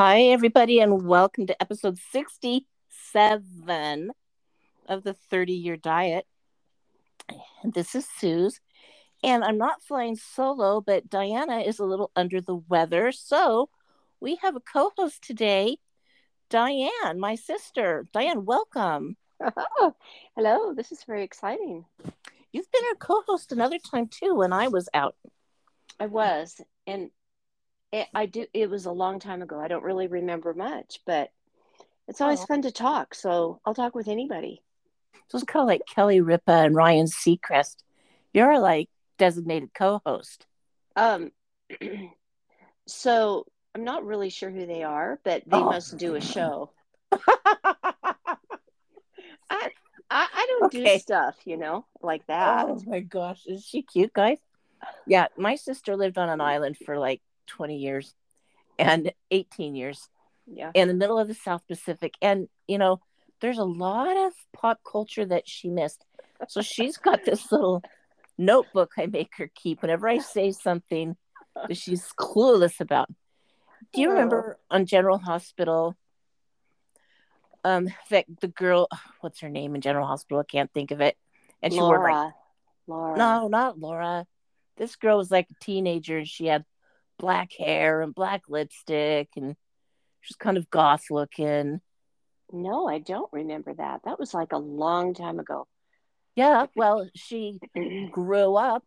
Hi, everybody, and welcome to episode 67 of the 30-Year Diet. This is Suze, and I'm not flying solo, but Diana is a little under the weather, so we have a co-host today, Diane, my sister. Diane, welcome. Oh, hello. This is very exciting. You've been our co-host another time, too, when I was out. I was, and it was a long time ago. I don't really remember much, but it's always fun to talk. So I'll talk with anybody. So it's kind of like Kelly Ripa and Ryan Seacrest. You're like designated co-host. So I'm not really sure who they are, but they must do a show. I don't do stuff, you know, like that. Oh my gosh, is she cute, guys? Yeah, my sister lived on an island for like 20 years and 18 years in the middle of the South Pacific, and you know there's a lot of pop culture that she missed, so she's got this little notebook I make her keep whenever I say something that she's clueless about. Do you remember on General Hospital that the girl, what's her name in General Hospital, I can't think of it, and she wore like Laura. No, not Laura. This girl was like a teenager and she had black hair and black lipstick and she's kind of goth looking. No, I don't remember that. That was like a long time ago. Yeah, well, she grew up,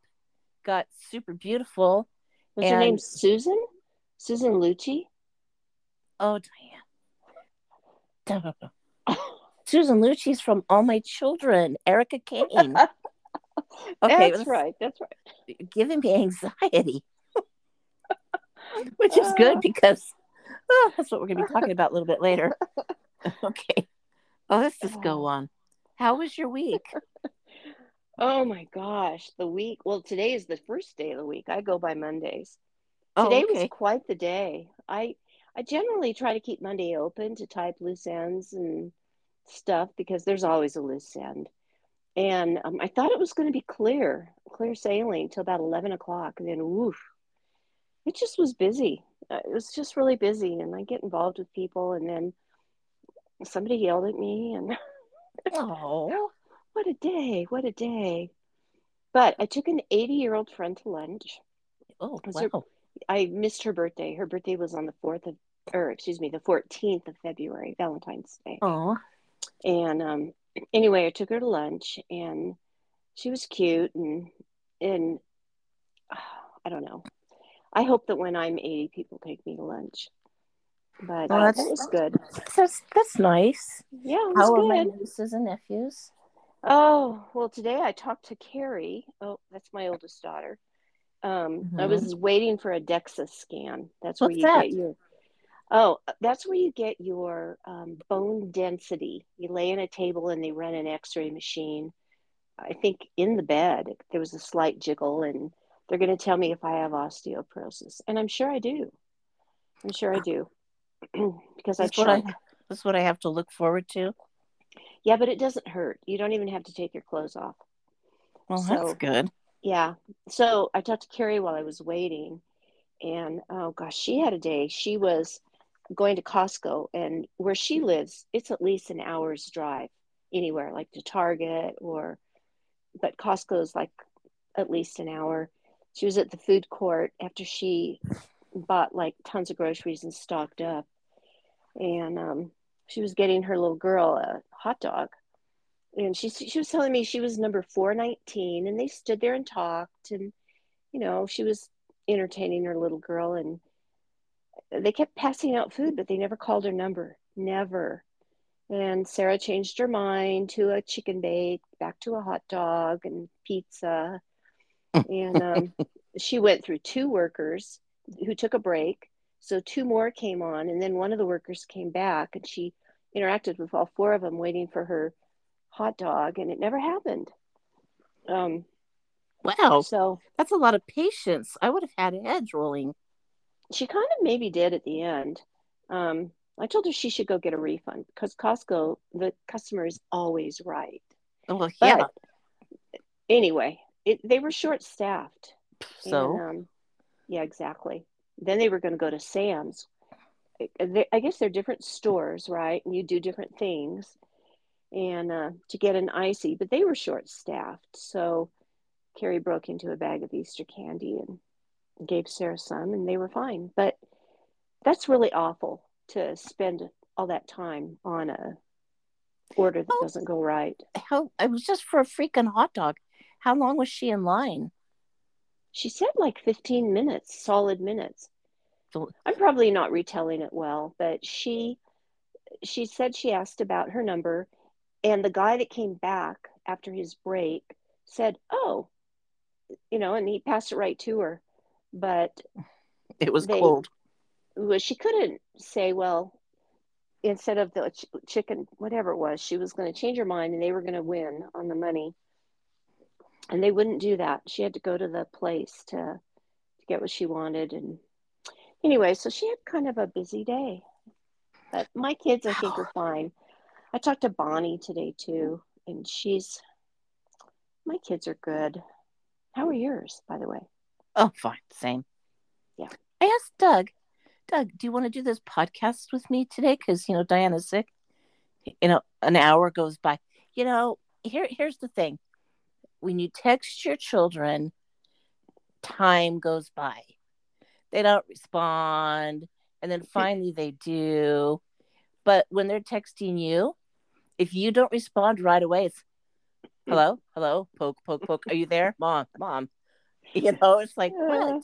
got super beautiful. Was her name Susan? Susan Lucci? Oh, Diane. Susan Lucci's from All My Children. Erica Kane. Okay, that's right. Giving me anxiety. Which is good because that's what we're going to be talking about a little bit later. Okay. Oh, let's just go on. How was your week? Oh, my gosh. The week. Well, today is the first day of the week. I go by Mondays. Today was quite the day. I generally try to keep Monday open to type loose ends and stuff because there's always a loose end. And I thought it was going to be clear sailing till about 11 o'clock. And then, woof. It just was busy. It was just really busy, and I get involved with people, and then somebody yelled at me, and oh, what a day! But I took an 80-year-old friend to lunch. Oh, wow! I missed her birthday. Her birthday was on the 14th of February, Valentine's Day. Oh, and anyway, I took her to lunch, and she was cute, and I don't know. I hope that when I'm 80, people take me to lunch. But that was good. That's nice. Yeah, it was good. How are my nieces and nephews? Oh, well, today I talked to Carrie. Oh, that's my oldest daughter. I was waiting for a DEXA scan. That's where you get your bone density. You lay on a table and they run an X-ray machine. I think in the bed, there was a slight jiggle and they're going to tell me if I have osteoporosis. And I'm sure I do. Because that's what I have to look forward to. Yeah, but it doesn't hurt. You don't even have to take your clothes off. Well, that's good. Yeah. So I talked to Carrie while I was waiting. And, oh, gosh, she had a day. She was going to Costco. And where she lives, it's at least an hour's drive anywhere, like to Target but Costco is like at least an hour. She was at the food court after she bought like tons of groceries and stocked up. And she was getting her little girl a hot dog. And she was telling me she was number 419. And they stood there and talked. And, you know, she was entertaining her little girl. And they kept passing out food, but they never called her number. Never. And Sarah changed her mind to a chicken bake, back to a hot dog and pizza. And she went through two workers who took a break. So two more came on, and then one of the workers came back, and she interacted with all four of them waiting for her hot dog, and it never happened. Wow. So that's a lot of patience. I would have had heads rolling. She kind of maybe did at the end. I told her she should go get a refund because Costco, the customer is always right. Oh, yeah. But anyway. They were short-staffed. So? And, yeah, exactly. Then they were going to go to Sam's. I guess they're different stores, right? And you do different things, and to get an icy, but they were short-staffed. So Carrie broke into a bag of Easter candy and gave Sarah some, and they were fine. But that's really awful to spend all that time on a order that doesn't go right. It was just for a freaking hot dog. How long was she in line? She said like 15 minutes, solid minutes. I'm probably not retelling it well, but she said she asked about her number, and the guy that came back after his break said, "Oh, you know," and he passed it right to her. But it was cold. Well, she couldn't say, well, instead of the chicken, whatever it was, she was going to change her mind and they were going to win on the money. And they wouldn't do that. She had to go to the place to get what she wanted. And anyway, so she had kind of a busy day. But my kids, I think, are fine. I talked to Bonnie today, too, and my kids are good. How are yours, by the way? Oh, fine. Same. Yeah. I asked Doug, do you want to do this podcast with me today? Because, you know, Diana's sick. You know, an hour goes by. You know, here's the thing. When you text your children, time goes by. They don't respond. And then finally they do. But when they're texting you, if you don't respond right away, it's hello, hello, poke, poke, poke. Are you there? Mom. You know, it's like, what?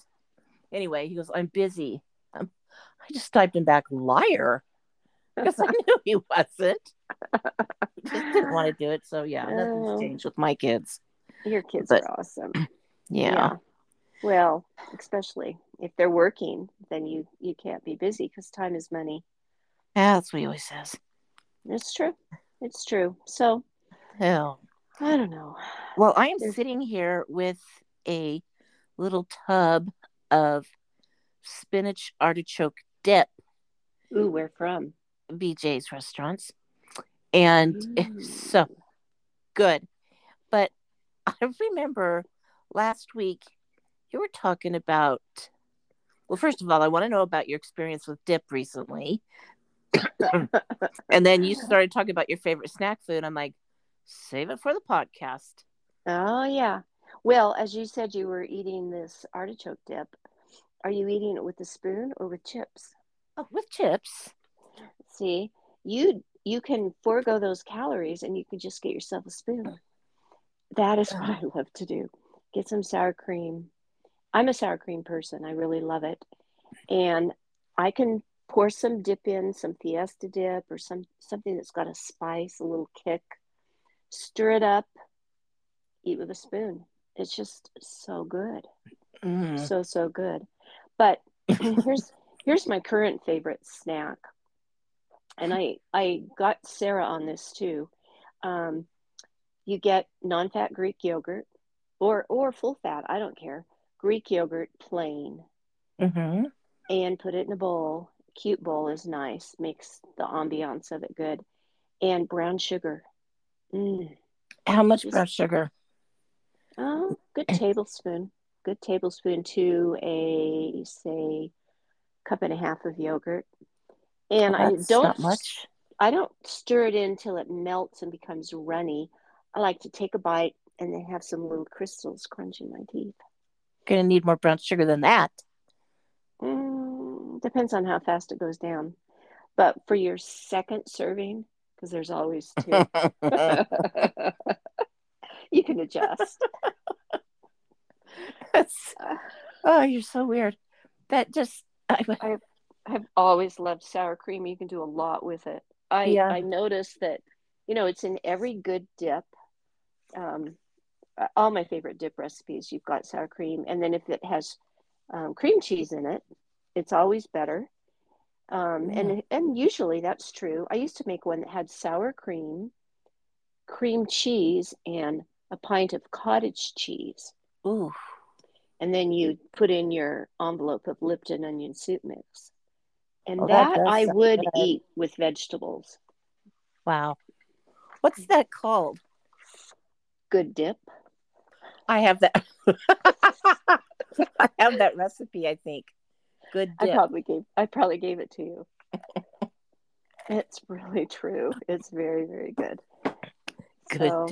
Anyway, he goes, I'm busy. I just typed him back, liar. Because I knew he wasn't. He just didn't want to do it. So, yeah, nothing's changed with my kids. Your kids are awesome. Yeah. Well, especially if they're working, then you can't be busy because time is money. Yeah, that's what he always says. It's true. So, I don't know. Well, I am sitting here with a little tub of spinach artichoke dip. Ooh, where from? BJ's restaurants. And it's so good. But I remember last week you were talking about, well, first of all, I want to know about your experience with dip recently. And then you started talking about your favorite snack food. I'm like, save it for the podcast. Oh, yeah. Well, as you said, you were eating this artichoke dip. Are you eating it with a spoon or with chips? Oh, with chips. See, you can forego those calories and you can just get yourself a spoon. That is what I love to do. Get some sour cream. I'm a sour cream person. I really love it. And I can pour some dip in, some fiesta dip or something that's got a spice, a little kick. Stir it up. Eat with a spoon. It's just so good. So good. But here's my current favorite snack. And I got Sarah on this too. You get non-fat Greek yogurt or full fat, I don't care. Greek yogurt plain. Mm-hmm. And put it in a bowl. Cute bowl is nice. Makes the ambiance of it good. And brown sugar. How much brown sugar? Oh, good tablespoon. Good tablespoon to a, say, cup and a half of yogurt. And I don't stir it in till it melts and becomes runny. I like to take a bite and then have some little crystals crunching my teeth. Going to need more brown sugar than that. Depends on how fast it goes down. But for your second serving, because there's always two, you can adjust. Oh, you're so weird. That just... I've always loved sour cream. You can do a lot with it. I noticed that, you know, it's in every good dip. All my favorite dip recipes, you've got sour cream. And then if it has cream cheese in it, it's always better. And usually that's true. I used to make one that had sour cream, cream cheese, and a pint of cottage cheese. Ooh. And then you put in your envelope of Lipton onion soup mix. And that I would eat with vegetables. Wow. What's that called? Good dip. I have that. I have that recipe, I think. Good dip. I probably gave it to you. It's really true. It's very, very good. Good. So,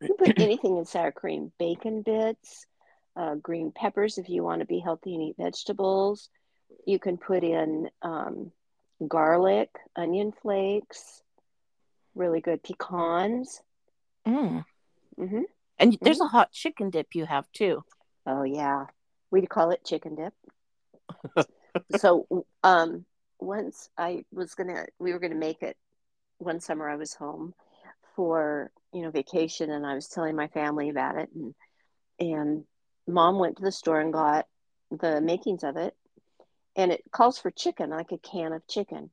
you can put anything in sour cream. Bacon bits, green peppers if you want to be healthy and eat vegetables. You can put in garlic, onion flakes, really good pecans. Mm. Mm-hmm. And there's a hot chicken dip you have too. Oh, yeah. We call it chicken dip. So, once we were going to make it one summer. I was home for, vacation, and I was telling my family about it. And Mom went to the store and got the makings of it. And it calls for chicken, like a can of chicken.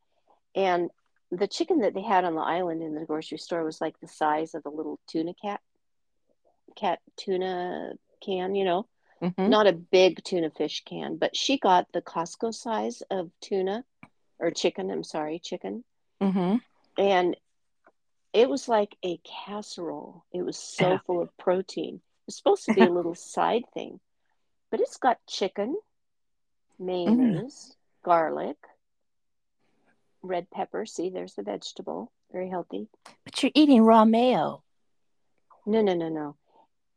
And the chicken that they had on the island in the grocery store was like the size of a little tuna cat tuna can, mm-hmm. Not a big tuna fish can, but she got the Costco size of tuna or chicken. I'm sorry, chicken. Mm-hmm. And it was like a casserole. It was so full of protein. It's supposed to be a little side thing, but it's got chicken, mayonnaise, garlic, red pepper. See, there's the vegetable. Very healthy. But you're eating raw mayo. No.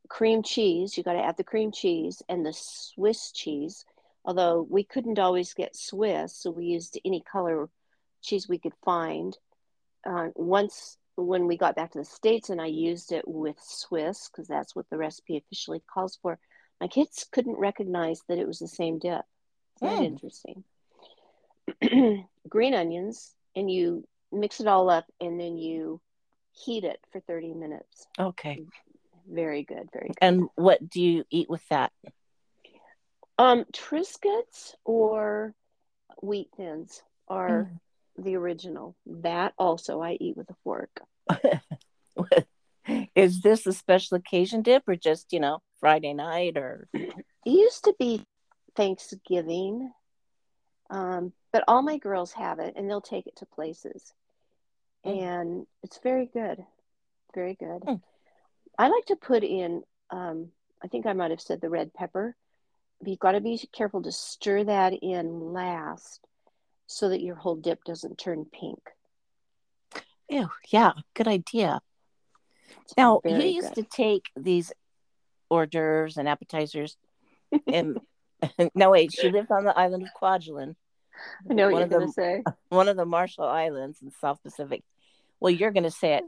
Cream cheese. You got to add the cream cheese and the Swiss cheese. Although we couldn't always get Swiss, so we used any color cheese we could find. Once when we got back to the States, and I used it with Swiss because that's what the recipe officially calls for. My kids couldn't recognize that it was the same dip. Isn't that interesting? Green onions, and you mix it all up, and then you heat it for 30 minutes. Okay. Very good. Very good. And what do you eat with that? Triscuits or wheat thins are the original. That also I eat with a fork. Is this a special occasion dip or just, Friday night or? It used to be Thanksgiving. But all my girls have it and they'll take it to places. And it's very good. Very good. Mm. I like to put in, I think I might have said the red pepper. You've got to be careful to stir that in last so that your whole dip doesn't turn pink. Ew, yeah, good idea. It's now, you used to take these hors d'oeuvres and appetizers. And no, wait, she lived on the island of Kwajalein. I know what you're going to say. One of the Marshall Islands in the South Pacific. Well, you're going to say it.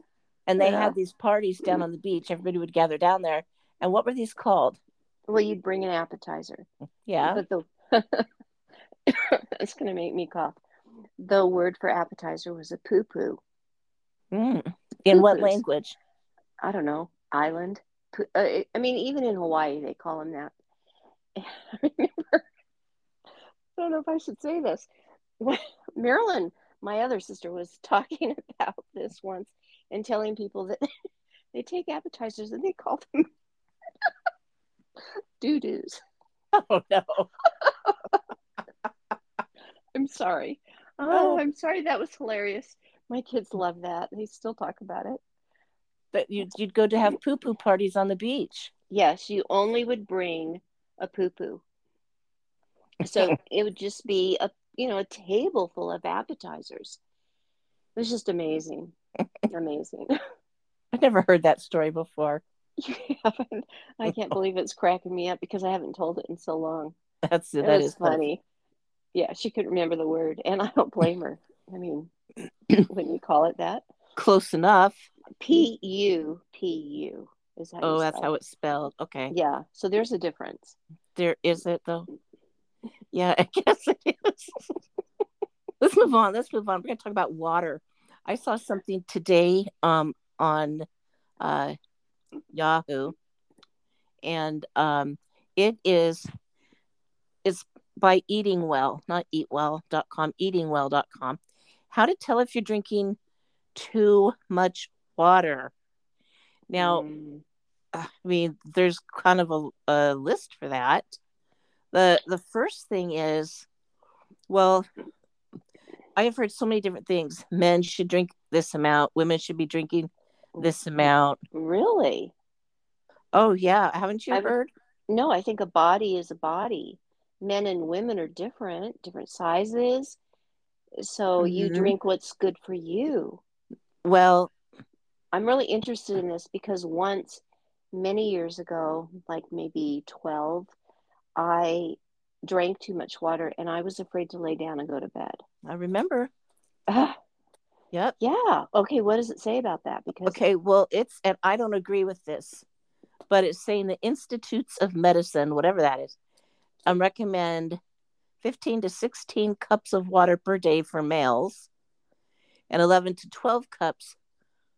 And they had these parties down on the beach. Everybody would gather down there. And what were these called? Well, you'd bring an appetizer. Yeah. But it's going to make me cough. The word for appetizer was a poo-poo. Mm. In what language? I don't know. Island. I mean, even in Hawaii, they call them that. I remember, I don't know if I should say this. Marilyn, my other sister, was talking about this once and telling people that they take appetizers and they call them doo-doos. Oh, no. I'm sorry. Oh, I'm sorry. That was hilarious. My kids love that. They still talk about it. But you'd go to have poo-poo parties on the beach. Yes, you only would bring a poo-poo. So it would just be a table full of appetizers. It was just amazing. Amazing. I've never heard that story before. You haven't? I can't believe it's cracking me up because I haven't told it in so long. That is funny. Yeah, she couldn't remember the word, and I don't blame her. I mean, wouldn't you call it that? Close enough. P-U-P-U. Is that that's how it's spelled. Okay. Yeah. So there's a difference. There is it though. Yeah, I guess it is. Let's move on. We're going to talk about water. I saw something today on Yahoo, and it's by Eating Well, not eatwell.com, eatingwell.com. How to tell if you're drinking too much water. Now, I mean, there's kind of a list for that. The first thing is, well, I have heard so many different things. Men should drink this amount. Women should be drinking this amount. Really? Oh, yeah. Haven't you heard? No, I think a body is a body. Men and women are different sizes. So you drink what's good for you. Well, I'm really interested in this because once many years ago, like maybe 12, I drank too much water and I was afraid to lay down and go to bed. I remember. Yep. Yeah. Okay. What does it say about that? Because okay. Well, it's, and I don't agree with this, but it's saying the Institutes of Medicine, whatever that is, recommend 15 to 16 cups of water per day for males and 11 to 12 cups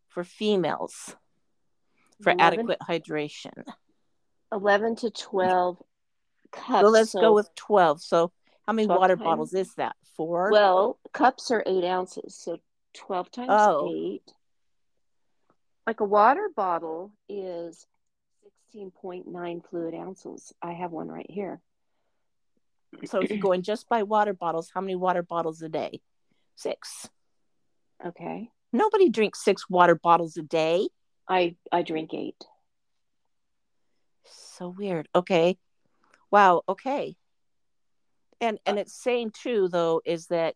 for females for adequate hydration. 11 to 12 cups. Well, let's go with 12. So how many water bottles is that? 4? Well, cups are 8 ounces. So 12 times 8. Like a water bottle is 16.9 fluid ounces. I have one right here. So if you're going just by water bottles, how many water bottles a day? 6. Okay. Nobody drinks 6 water bottles a day. I drink 8. So weird. Okay. Wow. Okay. And it's saying too, though, is that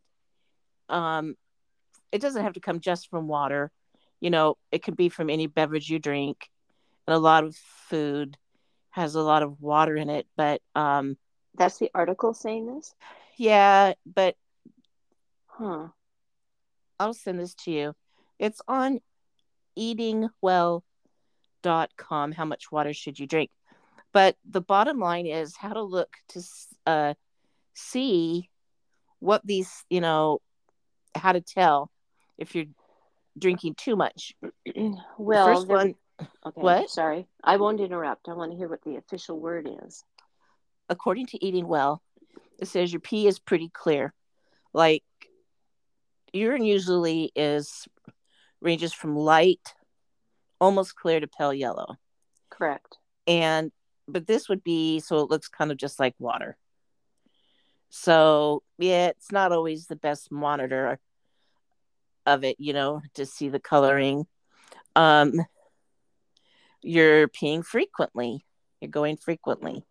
it doesn't have to come just from water. You know, it could be from any beverage you drink. And a lot of food has a lot of water in it, but that's the article saying this? Yeah, but I'll send this to you. It's on eatingwell.com. How much water should you drink? But the bottom line is how to look to see what these, you know, how to tell if you're drinking too much. Well, the first one. Okay, what? Sorry. I won't interrupt. I want to hear what the official word is. According to Eating Well, it says your pee is pretty clear. Like urine usually ranges from light, almost clear to pale yellow. Correct. But this would be, so it looks kind of just like water. So yeah, it's not always the best monitor of it, you know, to see the coloring. You're peeing frequently. You're going frequently.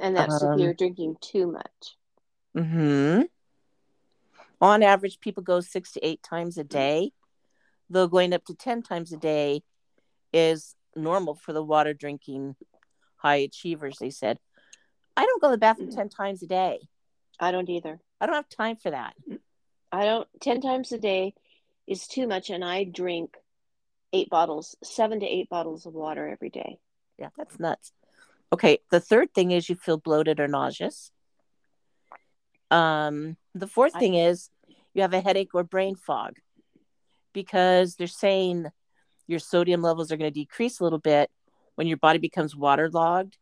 And that's if you're drinking too much. Mm-hmm. On average, people go 6 to 8 times a day, though going up to 10 times a day is normal for the water drinking high achievers, they said. I don't go to the bathroom 10 times a day. I don't either. I don't have time for that. 10 times a day is too much, and I drink 7 to 8 bottles of water every day. Yeah, that's nuts. Okay, the third thing is you feel bloated or nauseous. The fourth thing is you have a headache or brain fog because they're saying your sodium levels are going to decrease a little bit when your body becomes waterlogged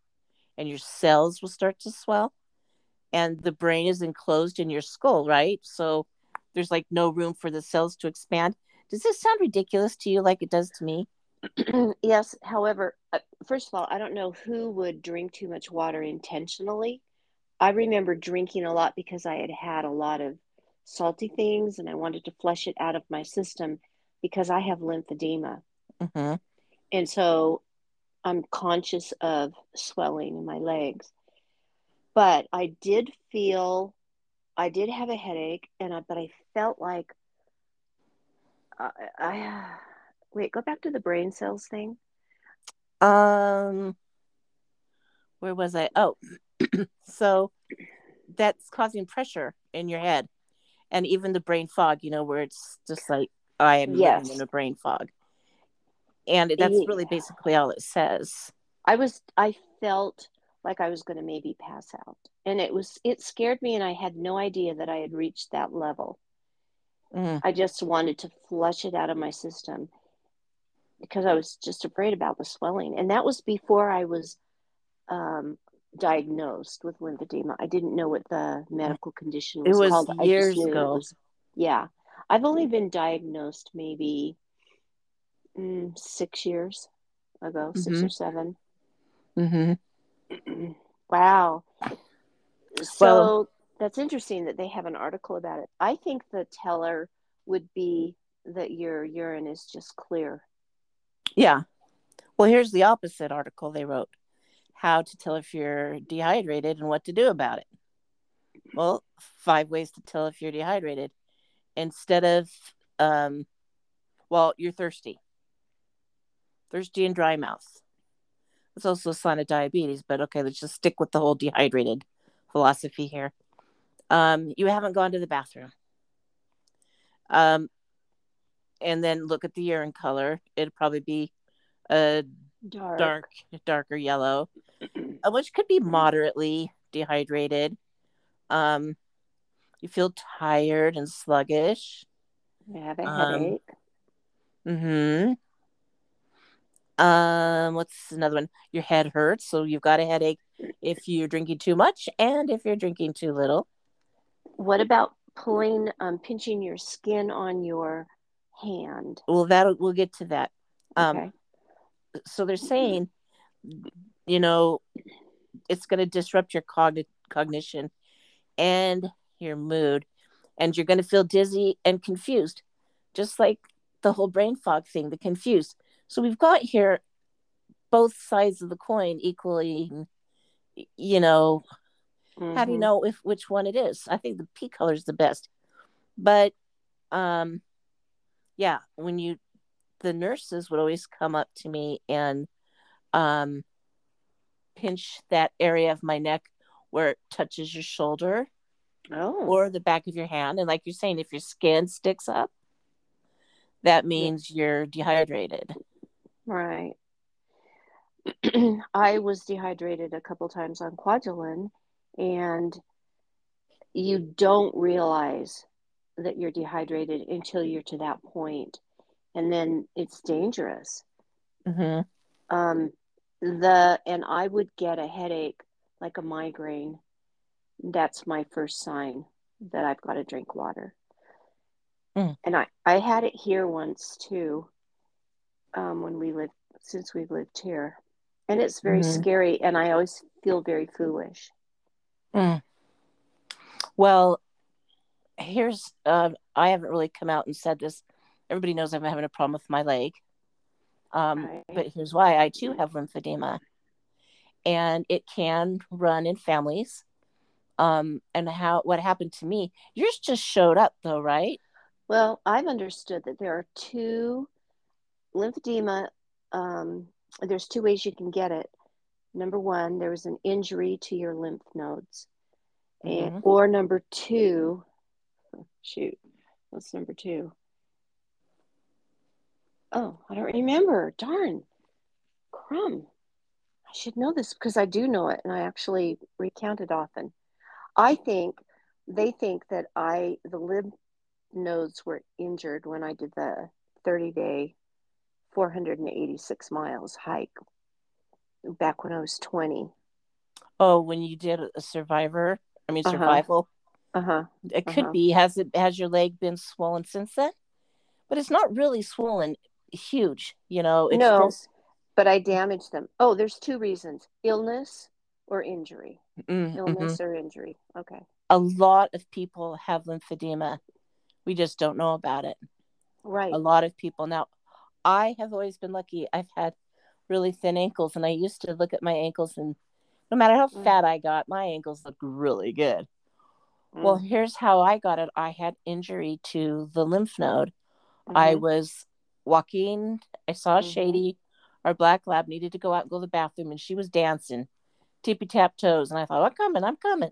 and your cells will start to swell and the brain is enclosed in your skull, right? So there's like no room for the cells to expand. Does this sound ridiculous to you like it does to me? Yes. However, first of all, I don't know who would drink too much water intentionally. I remember drinking a lot because I had a lot of salty things and I wanted to flush it out of my system because I have lymphedema. Mm-hmm. And so I'm conscious of swelling in my legs. But I did have a headache, but I felt like wait, go back to the brain cells thing. Where was I? Oh, so that's causing pressure in your head, and even the brain fog. You know, where it's just like I am living in a brain fog, and that's really basically all it says. I felt like I was going to maybe pass out, and it scared me, and I had no idea that I had reached that level. I just wanted to flush it out of my system because I was just afraid about the swelling. And that was before I was diagnosed with lymphedema. I didn't know what the medical condition was called. It was years ago. Yeah. I've only been diagnosed maybe 6 years ago, 6 or 7. Mm-hmm. Wow. So that's interesting that they have an article about it. I think the teller would be that your urine is just clear. Yeah. Well, here's the opposite article they wrote. How to tell if you're dehydrated and what to do about it. well, 5 ways to tell if you're dehydrated instead of, well, you're thirsty. Thirsty and dry mouth. It's also a sign of diabetes, but okay, let's just stick with the whole dehydrated philosophy here. You haven't gone to the bathroom. And then look at the urine color. It'd probably be a darker yellow, which could be moderately dehydrated. You feel tired and sluggish. You have a headache. What's another one? Your head hurts, so you've got a headache if you're drinking too much and if you're drinking too little. What about pulling, pinching your skin on your hand? Well, that we'll get to that. Okay. So they're saying, you know, it's going to disrupt your cognition and your mood, and you're going to feel dizzy and confused, just like the whole brain fog thing, the confused. So we've got here both sides of the coin equally, you know, how do you know which one it is? I think the pea color is the best. But, yeah, when you, the nurses would always come up to me and pinch that area of my neck where it touches your shoulder or the back of your hand. And like you're saying, if your skin sticks up, that means you're dehydrated. Right. I was dehydrated a couple times on Kwajalein, and you don't realize that you're dehydrated until you're to that point. And then it's dangerous. And I would get a headache, like a migraine. That's my first sign that I've got to drink water. And I had it here once too, when we lived, since we've lived here. And it's very scary, and I always feel very foolish. Well, here's, I haven't really come out and said this. Everybody knows I'm having a problem with my leg. Right. But here's why. I too have lymphedema, and it can run in families. And what happened to me, yours just showed up though, right? Well, I've understood that there are 2 lymphedema. There's 2 ways you can get it. Number 1, there was an injury to your lymph nodes. And, or number 2, shoot, what's number 2? Oh, I don't remember. Darn. Crumb. I should know this because I do know it, and I actually recount it often. I think they think that the lymph nodes were injured when I did the 30-day, 486 miles hike back when I was 20. Oh, when you did a survival. It could be. Has your leg been swollen since then? But it's not really swollen, huge, you know. It's but I damaged them. Oh, there's 2 reasons: illness or injury. Or injury. Okay. A lot of people have lymphedema. We just don't know about it. Right. A lot of people. Now, I have always been lucky. I've had really thin ankles, and I used to look at my ankles, and no matter how fat I got, my ankles looked really good. Well, here's how I got it. I had injury to the lymph node. I was walking. I saw Shady, our black lab, needed to go out and go to the bathroom, and she was dancing tippy-tap-toes, and I thought, I'm coming.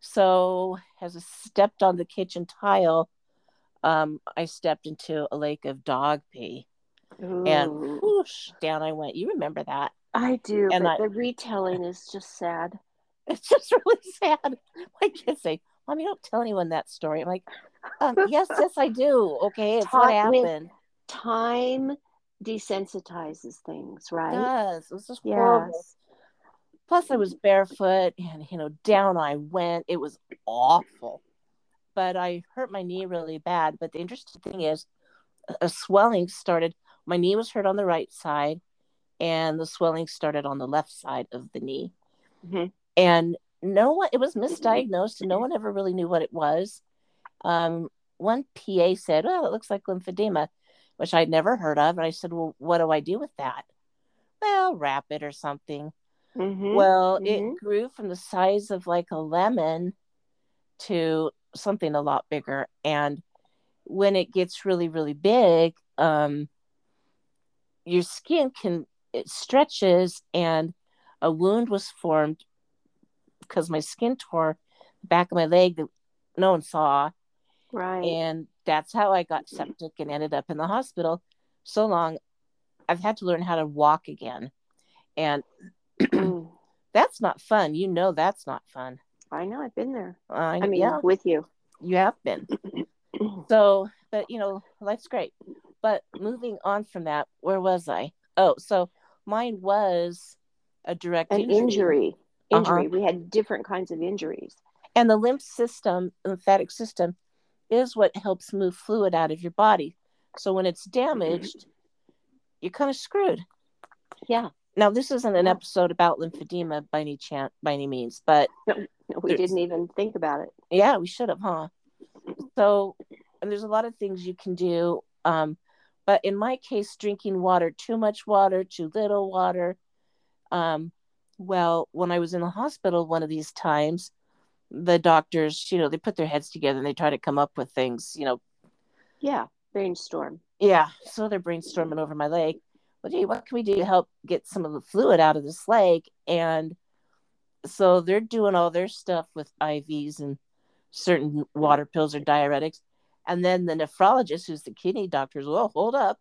So as I stepped on the kitchen tile, I stepped into a lake of dog pee. And whoosh, down I went. You remember that. I do, and but the retelling is just sad. It's just really sad. My kids say, Mommy, don't tell anyone that story. I'm like, yes, I do. Okay, it's what happened. Time desensitizes things, right? It does. It was just horrible. Plus, I was barefoot, and, you know, down I went. It was awful. But I hurt my knee really bad. But the interesting thing is, a swelling started. My knee was hurt on the right side, and the swelling started on the left side of the knee. And no one, it was misdiagnosed, and no one ever really knew what it was. One PA said, "Oh, it looks like lymphedema," which I'd never heard of. And I said, "Well, what do I do with that?" Well, wrap it or something. Well, it grew from the size of like a lemon to something a lot bigger. And when it gets really, really big, your skin it stretches, and a wound was formed because my skin tore the back of my leg that no one saw. Right. And that's how I got septic and ended up in the hospital so long. I've had to learn how to walk again. And that's not fun. You know, that's not fun. I know. I've been there. I mean, yeah, with you. You have been. So, but you know, life's great. But moving on from that, where was I? Oh, so mine was a direct injury. We had different kinds of injuries. And the lymphatic system is what helps move fluid out of your body. So when it's damaged, you're kind of screwed. Yeah. Now, this isn't an episode about lymphedema by any chance, by any means, but no, we didn't even think about it. Yeah, we should have, huh? So, and there's a lot of things you can do. But in my case, drinking water, too much water, too little water. Well, when I was in the hospital one of these times, the doctors, you know, they put their heads together and they try to come up with things, you know. Yeah, brainstorm. Yeah, so they're brainstorming over my leg. Well, gee, what can we do to help get some of the fluid out of this leg? And so they're doing all their stuff with IVs and certain water pills or diuretics. And then the nephrologist, who's the kidney doctor, is, well, hold up.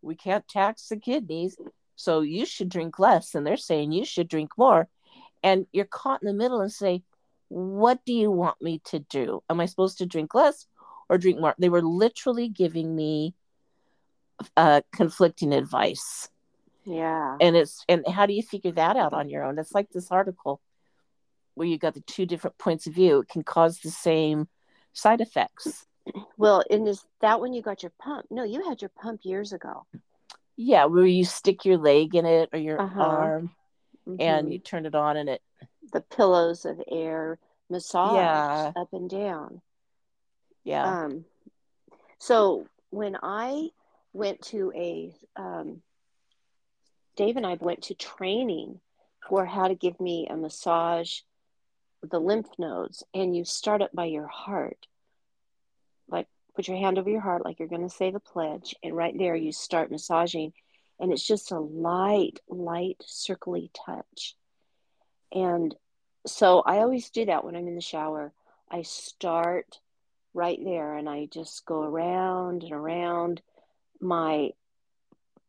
We can't tax the kidneys. So you should drink less. And they're saying you should drink more. And you're caught in the middle and say, what do you want me to do? Am I supposed to drink less or drink more? They were literally giving me conflicting advice. Yeah. And how do you figure that out on your own? It's like this article where you got the two different points of view. It can cause the same side effects. Well, and is that when you got your pump? No, you had your pump years ago. Yeah, where you stick your leg in it or your arm, and you turn it on, and it the pillows of air massage up and down. Yeah. So when I went to Dave and I went to training for how to give me a massage, the lymph nodes, and you start up by your heart. Like, put your hand over your heart like you're going to say the pledge, and right there you start massaging, and it's just a light circly touch. And so I always do that when I'm in the shower. I start right there, and I just go around and around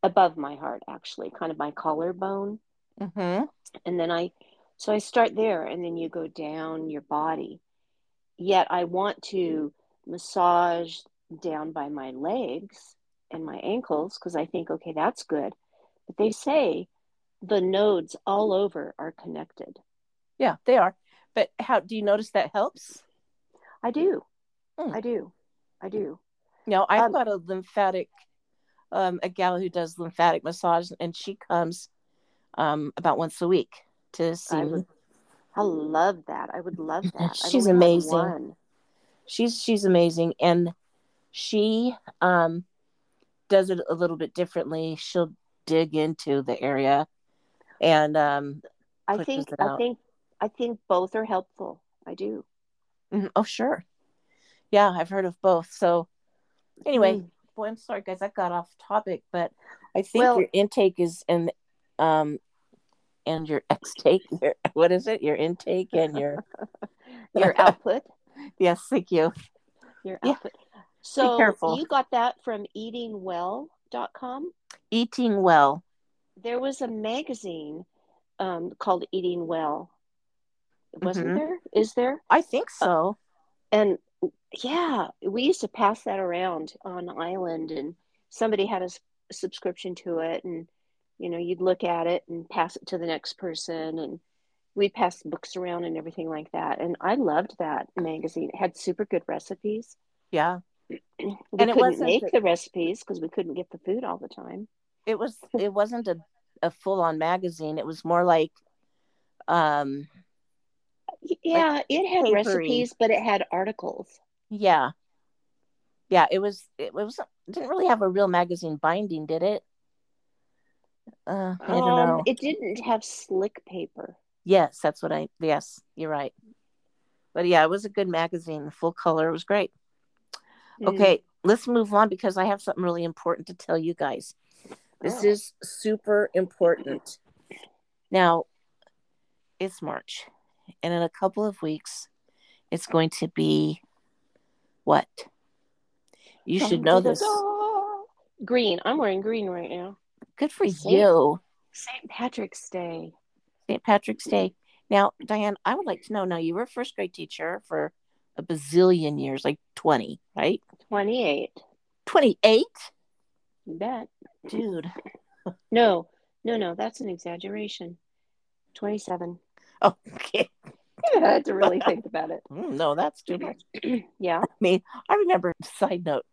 above my heart, actually, kind of my collarbone. Mm-hmm. And then I start there, and then you go down your body. Yet I want to massage down by my legs and my ankles, because I think, okay, that's good. But they say the nodes all over are connected. Yeah, they are. But how do you notice that helps? I do. I do. Now, I've got a gal who does lymphatic massage, and she comes about once a week to see me. I love that. I would love that. She's amazing. She's amazing. And she does it a little bit differently. She'll dig into the area, and I think both are helpful. I do. Mm-hmm. Oh, sure. Yeah, I've heard of both. So anyway, boy, I'm sorry, guys, I got off topic, but I think your intake is and your extake, what is it? Your intake and your output. Yes, thank you. Your output. Yeah. So you got that from eatingwell.com? Eating Well. There was a magazine called Eating Well. Wasn't there? Is there? I think so. And yeah, we used to pass that around on Ireland, and somebody had a subscription to it, and you know, you'd look at it and pass it to the next person, and we passed books around and everything like that. And I loved that magazine. It had super good recipes. Yeah. We couldn't make the recipes because we couldn't get the food all the time. It wasn't a full-on magazine. It was more like, yeah, like it had recipes, but it had articles. Yeah. Yeah. It didn't really have a real magazine binding, did it? I don't know. It didn't have slick paper. Yes, you're right. But yeah, it was a good magazine, full color. It was great. Okay, let's move on because I have something really important to tell you guys. This is super important. Now, it's March, and in a couple of weeks, it's going to be what? You should know this. Green. I'm wearing green right now. Good for you. St. Patrick's Day. St. Patrick's Day. Now, Diane, I would like to know, now you were a first grade teacher for a bazillion years, like 20, right? 28. 28? You bet. Dude. No, that's an exaggeration. 27. Oh, okay. I had to really think about it. No, that's too much. Yeah. I mean, I remember, side note,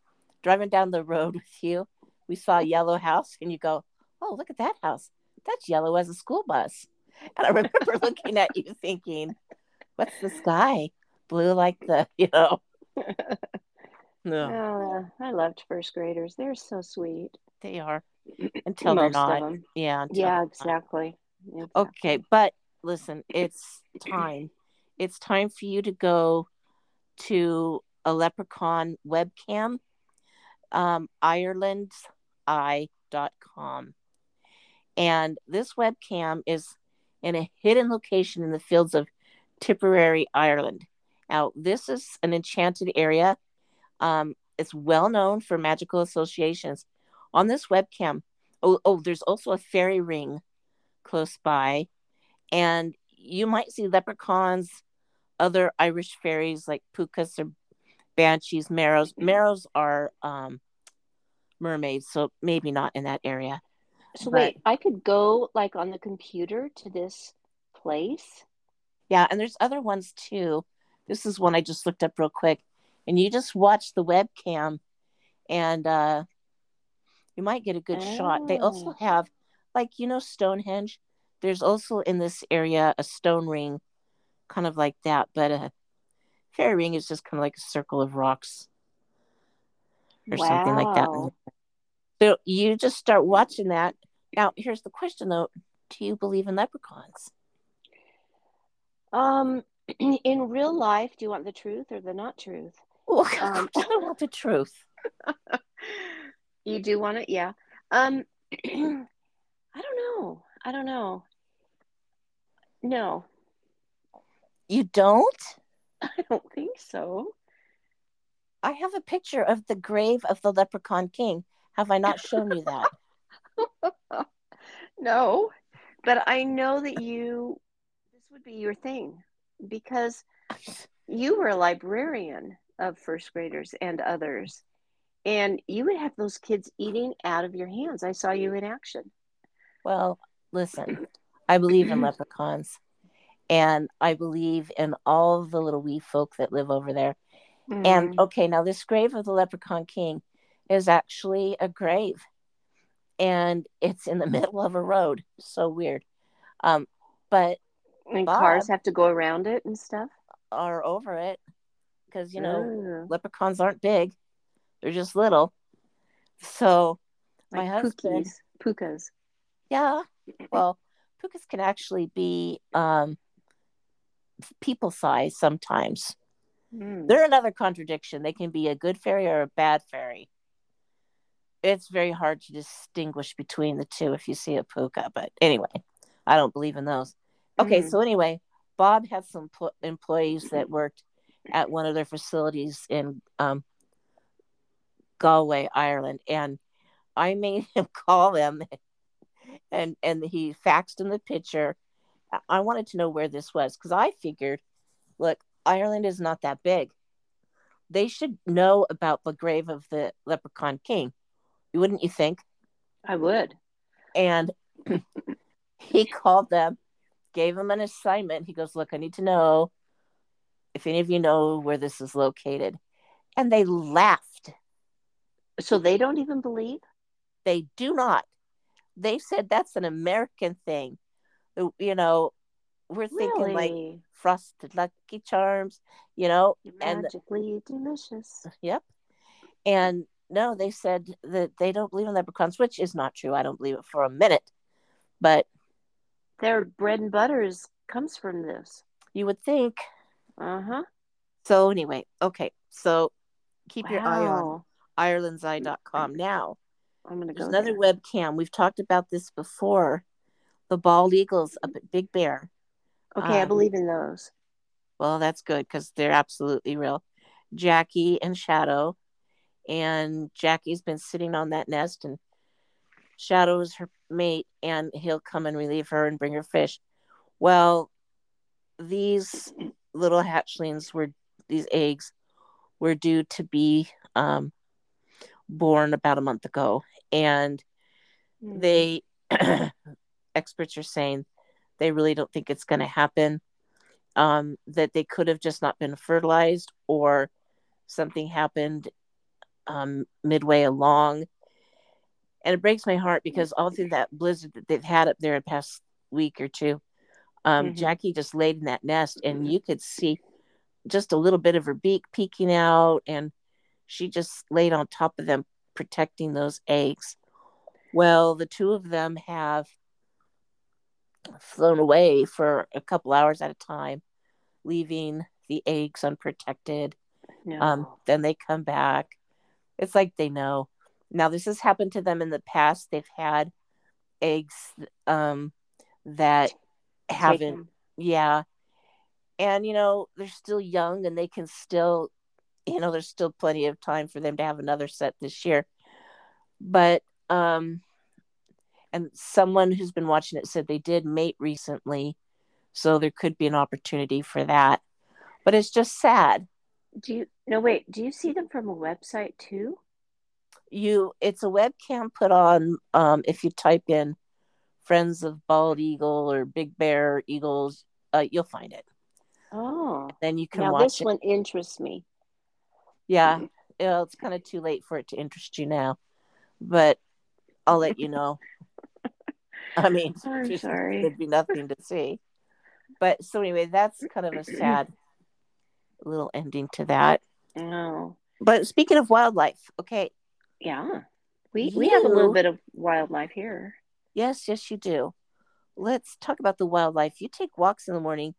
driving down the road with you, we saw a yellow house and you go, oh, look at that house. That's yellow as a school bus. And I remember looking at you thinking, what's the sky? Blue like the, you know. No. I loved first graders. They're so sweet. They are. Until they're not. Yeah. Yeah, exactly. Okay. But listen, it's time. It's time for you to go to a leprechaun webcam, irelandseye.com. And this webcam is in a hidden location in the fields of Tipperary, Ireland. Now, this is an enchanted area. It's well known for magical associations. On this webcam, there's also a fairy ring close by. And you might see leprechauns, other Irish fairies like pukas or banshees, marrows. Marrows are mermaids, so maybe not in that area. So wait, I could go like on the computer to this place? Yeah, and there's other ones too. This is one I just looked up real quick. And you just watch the webcam and you might get a good shot. They also have, like, you know, Stonehenge. There's also in this area a stone ring, kind of like that. But a fairy ring is just kind of like a circle of rocks or something like that. So you just start watching that. Now, here's the question, though. Do you believe in leprechauns? In real life, do you want the truth or the not truth? Well, I don't want the truth. You do want it? Yeah. I don't know. No. You don't? I don't think so. I have a picture of the grave of the Leprechaun King. Have I not shown you that? No, but I know that this would be your thing because you were a librarian of first graders and others, and you would have those kids eating out of your hands. I saw you in action. Well, listen, I believe in leprechauns, and I believe in all the little wee folk that live over there. Mm. And okay, now this grave of the Leprechaun King is actually a grave, and it's in the middle of a road. So weird. But and Bob cars have to go around it and stuff, or over it, because leprechauns aren't big; they're just little. So like my husband, pukas. Yeah, well, pukas can actually be people size sometimes. Mm. They're another contradiction. They can be a good fairy or a bad fairy. It's very hard to distinguish between the two if you see a puka. But anyway, I don't believe in those. Okay, So anyway, Bob had some employees that worked at one of their facilities in Galway, Ireland. And I made him call them, and he faxed him the picture. I wanted to know where this was because I figured, look, Ireland is not that big. They should know about the grave of the Leprechaun King. Wouldn't you think? I would. And he called them, gave them an assignment. He goes, look, I need to know if any of you know where this is located. And they laughed. So they don't even believe? They do not. They said that's an American thing. You know, we're thinking like frosted Lucky Charms, you know. Magically delicious. Yep. And no, they said that they don't believe in leprechauns, which is not true. I don't believe it for a minute. But their bread and butter comes from this. You would think. Uh-huh. So anyway, okay. So keep your eye on irelandseye.com now. I'm going to go. There's another webcam. We've talked about this before. The bald eagles up at Big Bear. Okay, I believe in those. Well, that's good because they're absolutely real. Jackie and Shadow. And Jackie's been sitting on that nest, and Shadow is her mate, and he'll come and relieve her and bring her fish. Well, these little hatchlings were, these eggs were due to be born about a month ago, and they experts are saying they really don't think it's going to happen, that they could have just not been fertilized, or something happened midway along. And it breaks my heart because all through that blizzard that they've had up there the past week or two, Jackie just laid in that nest, and you could see just a little bit of her beak peeking out, and she just laid on top of them, protecting those eggs. Well, the two of them have flown away for a couple hours at a time, leaving the eggs unprotected. Then they come back. It's like they know. Now, this has happened to them in the past. They've had eggs that haven't. Yeah. And, you know, they're still young, and they can still, you know, there's still plenty of time for them to have another set this year. But, and someone who's been watching it said they did mate recently. So there could be an opportunity for that. But it's just sad. Do you see them from a website too? It's a webcam put on, if you type in Friends of Bald Eagle or Big Bear Eagles, you'll find it. Oh. And then you can watch it. Now this one interests me. Yeah. Well, it's kind of too late for it to interest you now, but I'll let you know. I mean, there'd be nothing to see. But so anyway, that's kind of a sad little ending to that. No. But speaking of wildlife, okay. Yeah. We have a little bit of wildlife here. Yes, you do. Let's talk about the wildlife. You take walks in the morning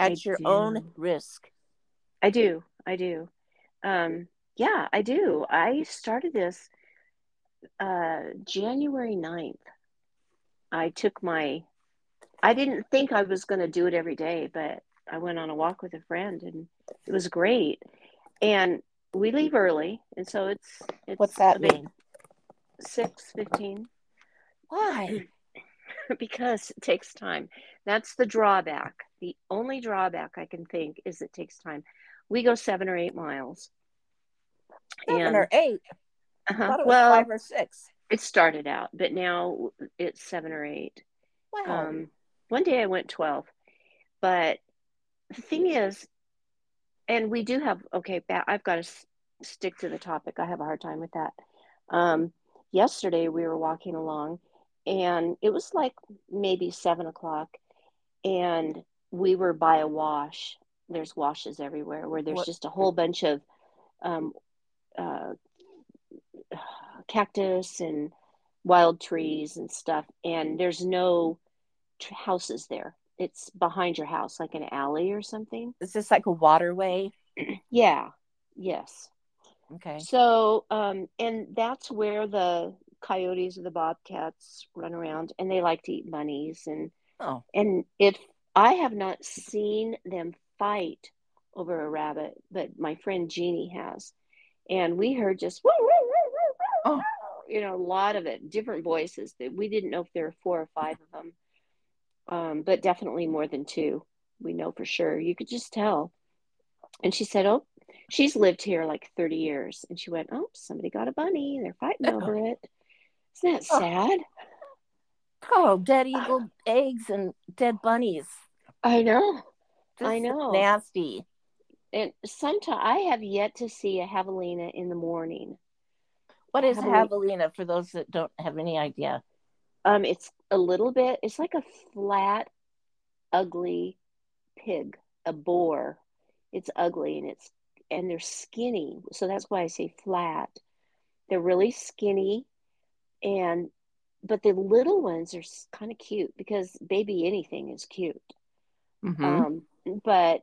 at your own risk. I do. Yeah, I do. I started this January 9th. I didn't think I was going to do it every day, but I went on a walk with a friend, and it was great. And we leave early, and so it's what's that mean? 6:15. Why? Because it takes time. That's the drawback. The only drawback I can think is it takes time. We go 7 or 8 miles. 7 or 8. Uh-huh. I thought it was 5 or 6. It started out, but now it's 7 or 8. Wow. One day I went 12, but the thing is, and we do have, I've got to stick to the topic. I have a hard time with that. Yesterday we were walking along, and it was like maybe 7 o'clock, and we were by a wash. There's washes everywhere where there's just a whole bunch of cactus and wild trees and stuff. And there's no houses there. It's behind your house, like an alley or something. Is this like a waterway? Yeah. Yes. Okay. So, and that's where the coyotes or the bobcats run around, and they like to eat bunnies. And if I have not seen them fight over a rabbit, but my friend Jeannie has, and we heard just woo, woo, woo, woo, woo, woo, a lot of it, different voices that we didn't know if there were 4 or 5 of them. But definitely more than 2. We know for sure. You could just tell. And she said, oh, she's lived here like 30 years. And she went, oh, somebody got a bunny. They're fighting over it. Isn't that sad? Oh, dead eagle eggs and dead bunnies. I know. This is nasty. And sometimes I have yet to see a javelina in the morning. What is javelina for those that don't have any idea? It's a little bit, it's like a flat, ugly pig, a boar. It's ugly, and they're skinny. So that's why I say flat. They're really skinny. But the little ones are kind of cute because baby anything is cute. But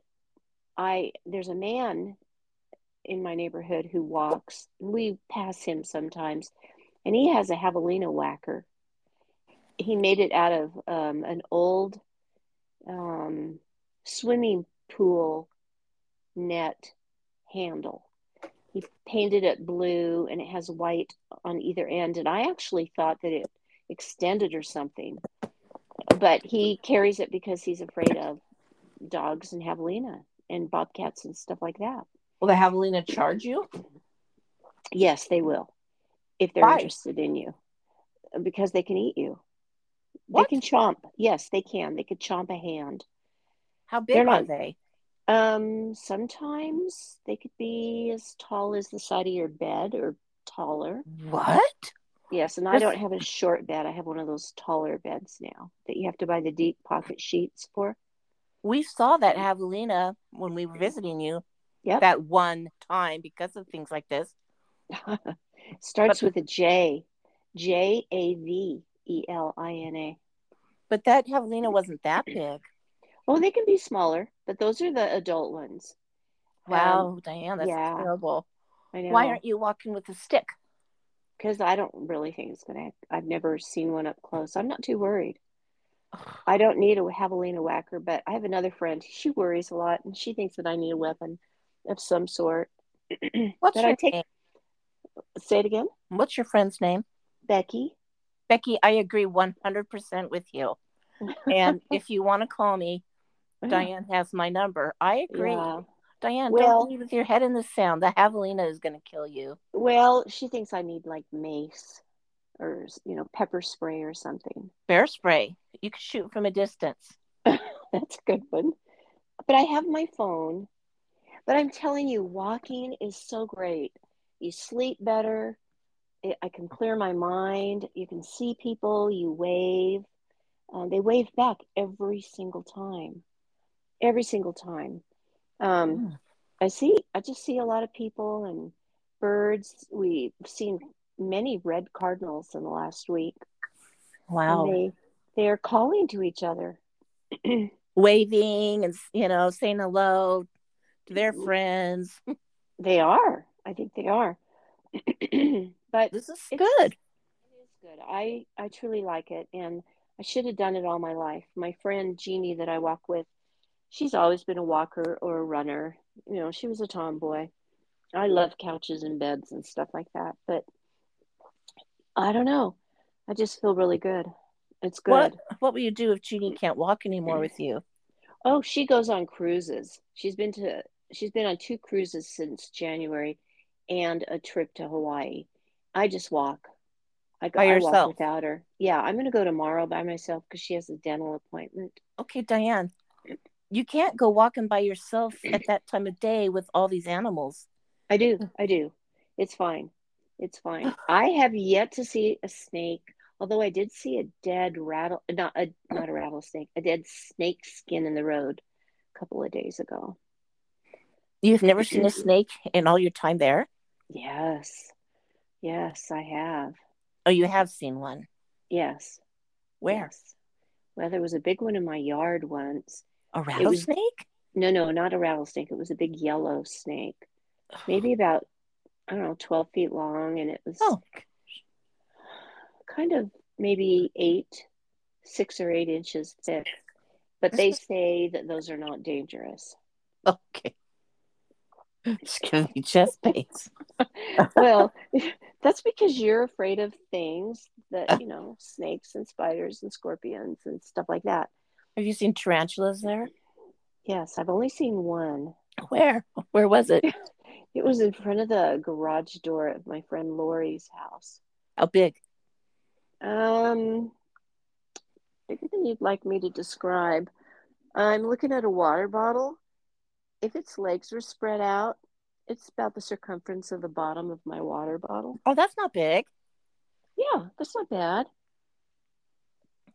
there's a man in my neighborhood who walks, we pass him sometimes, and he has a javelina whacker. He made it out of an old swimming pool net handle. He painted it blue and it has white on either end. And I actually thought that it extended or something, but he carries it because he's afraid of dogs and javelina and bobcats and stuff like that. Will the javelina charge you? Yes, they will. If they're interested in you, because they can eat you. What? They can chomp. Yes, they can. They could chomp a hand. How big are they? Sometimes they could be as tall as the side of your bed or taller. What? Yes. And I don't have a short bed. I have one of those taller beds now that you have to buy the deep pocket sheets for. We saw that javelina when we were visiting you. Yep. That one time because of things like this. Starts with a J. Javelina. But that javelina wasn't that big. Well, they can be smaller, but those are the adult ones. Wow, Diane, that's terrible. I know. Why aren't you walking with a stick? Because I don't really think it's going to. I've never seen one up close. I'm not too worried. I don't need a javelina whacker, but I have another friend. She worries a lot, and she thinks that I need a weapon of some sort. What's your name? Say it again. What's your friend's name? Becky. Becky, I agree 100% with you. And if you want to call me, Diane has my number. I agree. Yeah. Diane, don't leave with your head in the sand. The javelina is going to kill you. Well, she thinks I need like mace or, pepper spray or something. Bear spray. You can shoot from a distance. That's a good one. But I have my phone. But I'm telling you, walking is so great. You sleep better. I can clear my mind. You can see people. You wave. They wave back every single time. Every single time. I just see a lot of people and birds. We've seen many red cardinals in the last week. Wow. And they are calling to each other. Waving and, saying hello to their friends. They are. I think they are. But this is good. It is good. I truly like it. And I should have done it all my life. My friend Jeannie that I walk with, she's always been a walker or a runner. She was a tomboy. I love couches and beds and stuff like that. But I don't know. I just feel really good. It's good. What will you do if Jeannie can't walk anymore with you? Oh, she goes on cruises. She's been on 2 cruises since January and a trip to Hawaii. I just walk. I walk without her. Yeah, I'm going to go tomorrow by myself because she has a dental appointment. Okay, Diane. You can't go walking by yourself at that time of day with all these animals. I do. It's fine. I have yet to see a snake, although I did see a dead snake skin in the road a couple of days ago. You've never seen a snake in all your time there? Yes, I have. Oh, you have seen one? Yes. Where? Yes. Well, there was a big one in my yard once. A rattlesnake? No, not a rattlesnake. It was a big yellow snake. Maybe about, 12 feet long. And it was kind of maybe 6 or 8 inches thick. But they say that those are not dangerous. Okay. It's giving me chest pains. Well, that's because you're afraid of things that, snakes and spiders and scorpions and stuff like that. Have you seen tarantulas there? Yes, I've only seen one. Where? Where was it? It was in front of the garage door of my friend Lori's house. How big? Bigger than you'd like me to describe. I'm looking at a water bottle. If its legs were spread out, it's about the circumference of the bottom of my water bottle. Oh, that's not big. Yeah, that's not bad.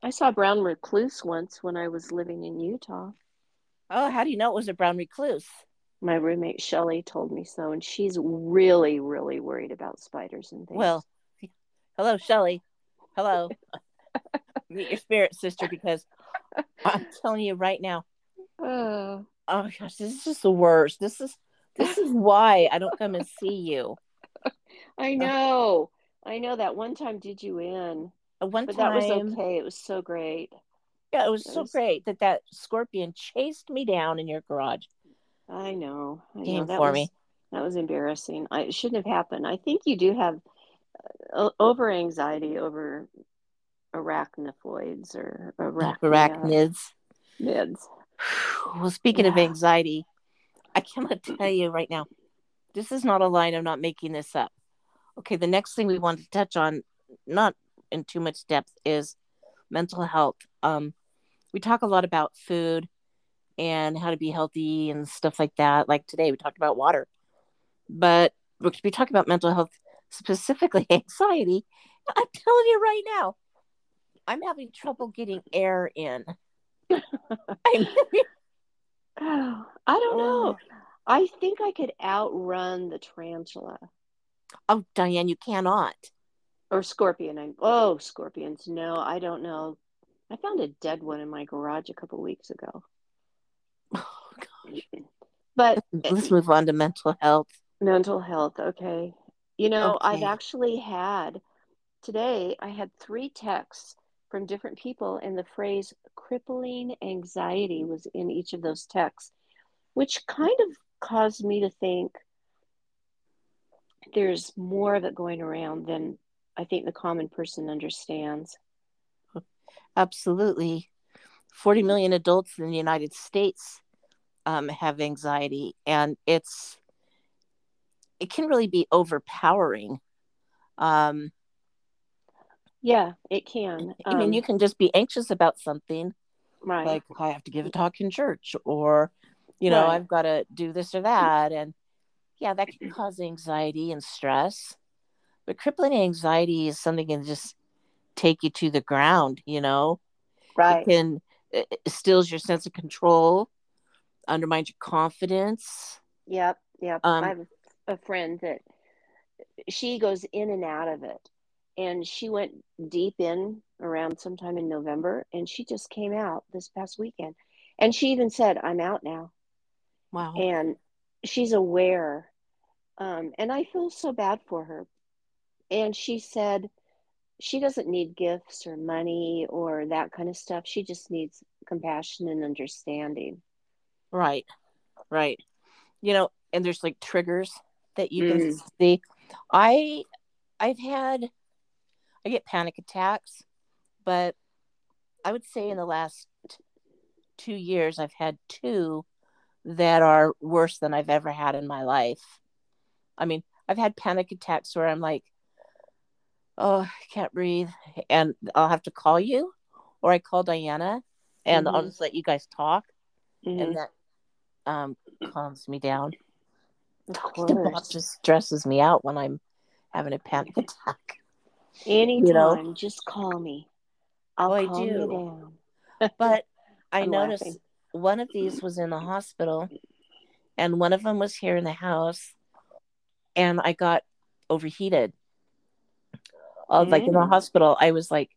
I saw a brown recluse once when I was living in Utah. Oh, how do you know it was a brown recluse? My roommate Shelley told me so, and she's really, really worried about spiders and things. Well, hello, Shelley. Hello. Meet your spirit sister, because I'm telling you right now, oh gosh, this is just the worst. This is why I don't come and see you. I know that one time did you in. But that was okay. It was so great. Yeah, it was so great that scorpion chased me down in your garage. I know. Came for me. That was embarrassing. It shouldn't have happened. I think you do have over anxiety over arachnophobes or arachnids. Well, speaking of anxiety, I cannot tell you right now. This is not a line. I'm not making this up. Okay, the next thing we want to touch on, not in too much depth, is mental health. We talk a lot about food and how to be healthy and stuff like that. Like today, we talked about water. But we talk about mental health, specifically anxiety. I'm telling you right now, I'm having trouble getting air in. I don't know. I think I could outrun the tarantula. Oh, Diane, you cannot. Or scorpion. Scorpions. No, I don't know. I found a dead one in my garage a couple weeks ago. Oh, gosh. But let's move on to mental health. Mental health. Okay. I've actually had today, I had 3 texts from different people, and the phrase crippling anxiety was in each of those texts, which kind of caused me to think there's more of it going around than I think the common person understands. Absolutely. 40 million adults in the United States have anxiety, and it can really be overpowering. Yeah, it can. I mean, you can just be anxious about something, right? Like, I have to give a talk in church, or, right, I've got to do this or that. And yeah, that can cause anxiety and stress. But crippling anxiety is something that can just take you to the ground, Right. It stills your sense of control, undermines your confidence. Yep. I have a friend that she goes in and out of it. And she went deep in around sometime in November, and she just came out this past weekend. And she even said, I'm out now. Wow. And she's aware. And I feel so bad for her. And she said she doesn't need gifts or money or that kind of stuff. She just needs compassion and understanding. Right. And there's like triggers that you can see. I get panic attacks, but I would say in the last 2 years, I've had 2 that are worse than I've ever had in my life. I mean, I've had panic attacks where I'm like, oh, I can't breathe. And I'll have to call you, or I call Diana, and I'll just let you guys talk. Mm-hmm. And that calms me down. It just stresses me out when I'm having a panic attack. Anytime, just call me. I'll calm you down. But I noticed one of these was in the hospital, and one of them was here in the house, and I got overheated. Like in the hospital, I was like,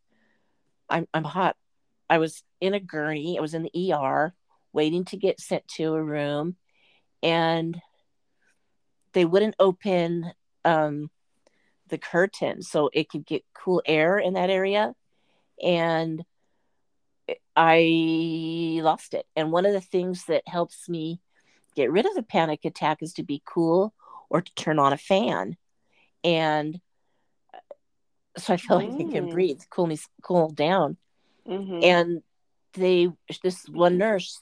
I'm hot. I was in a gurney. I was in the ER waiting to get sent to a room, and they wouldn't open the curtain so it could get cool air in that area, and I lost it. And one of the things that helps me get rid of the panic attack is to be cool or to turn on a fan, and so I feel like I can breathe, cool down. And this one nurse,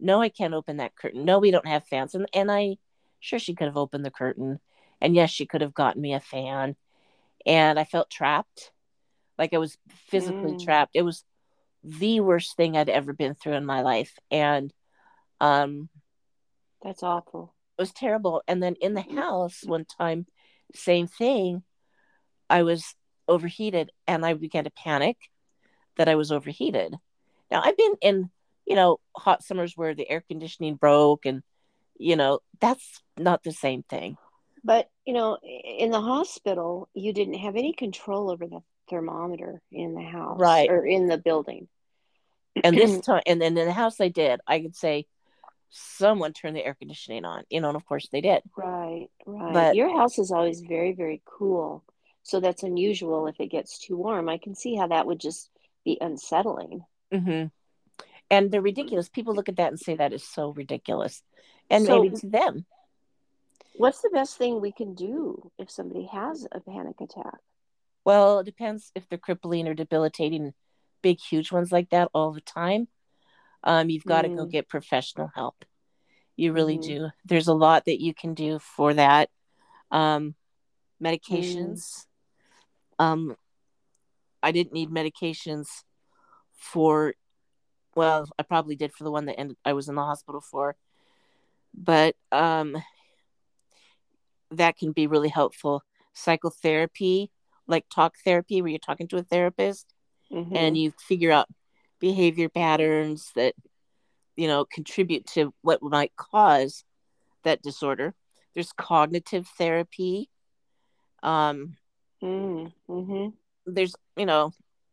no, I can't open that curtain. No, we don't have fans. And I sure she could have opened the curtain, and yes, she could have gotten me a fan. And I felt trapped, like I was physically trapped. It was the worst thing I'd ever been through in my life, and that's awful. It was terrible. And then in the house one time, same thing. I was overheated, and I began to panic that I was overheated. Now, I've been in, hot summers where the air conditioning broke, and that's not the same thing. But, in the hospital, you didn't have any control over the thermometer in the house, right, or in the building. And this time, and then in the house I did. I could say, someone turn the air conditioning on, you know, and of course they did. Right, right. But your house is always very, very cool. So that's unusual if it gets too warm. I can see how that would just be unsettling. Mm-hmm. And they're ridiculous. People look at that and say that is so ridiculous. And so maybe to them. What's the best thing we can do if somebody has a panic attack? Well, it depends if they're crippling or debilitating, big, huge ones like that all the time. You've got to go get professional help. You really do. There's a lot that you can do for that. Medications. I didn't need medications for, well, I probably did for the one that I was in the hospital for. But that can be really helpful. Psychotherapy, like talk therapy, where you're talking to a therapist and you figure out behavior patterns that, you know, contribute to what might cause that disorder. There's cognitive therapy. There's, you know,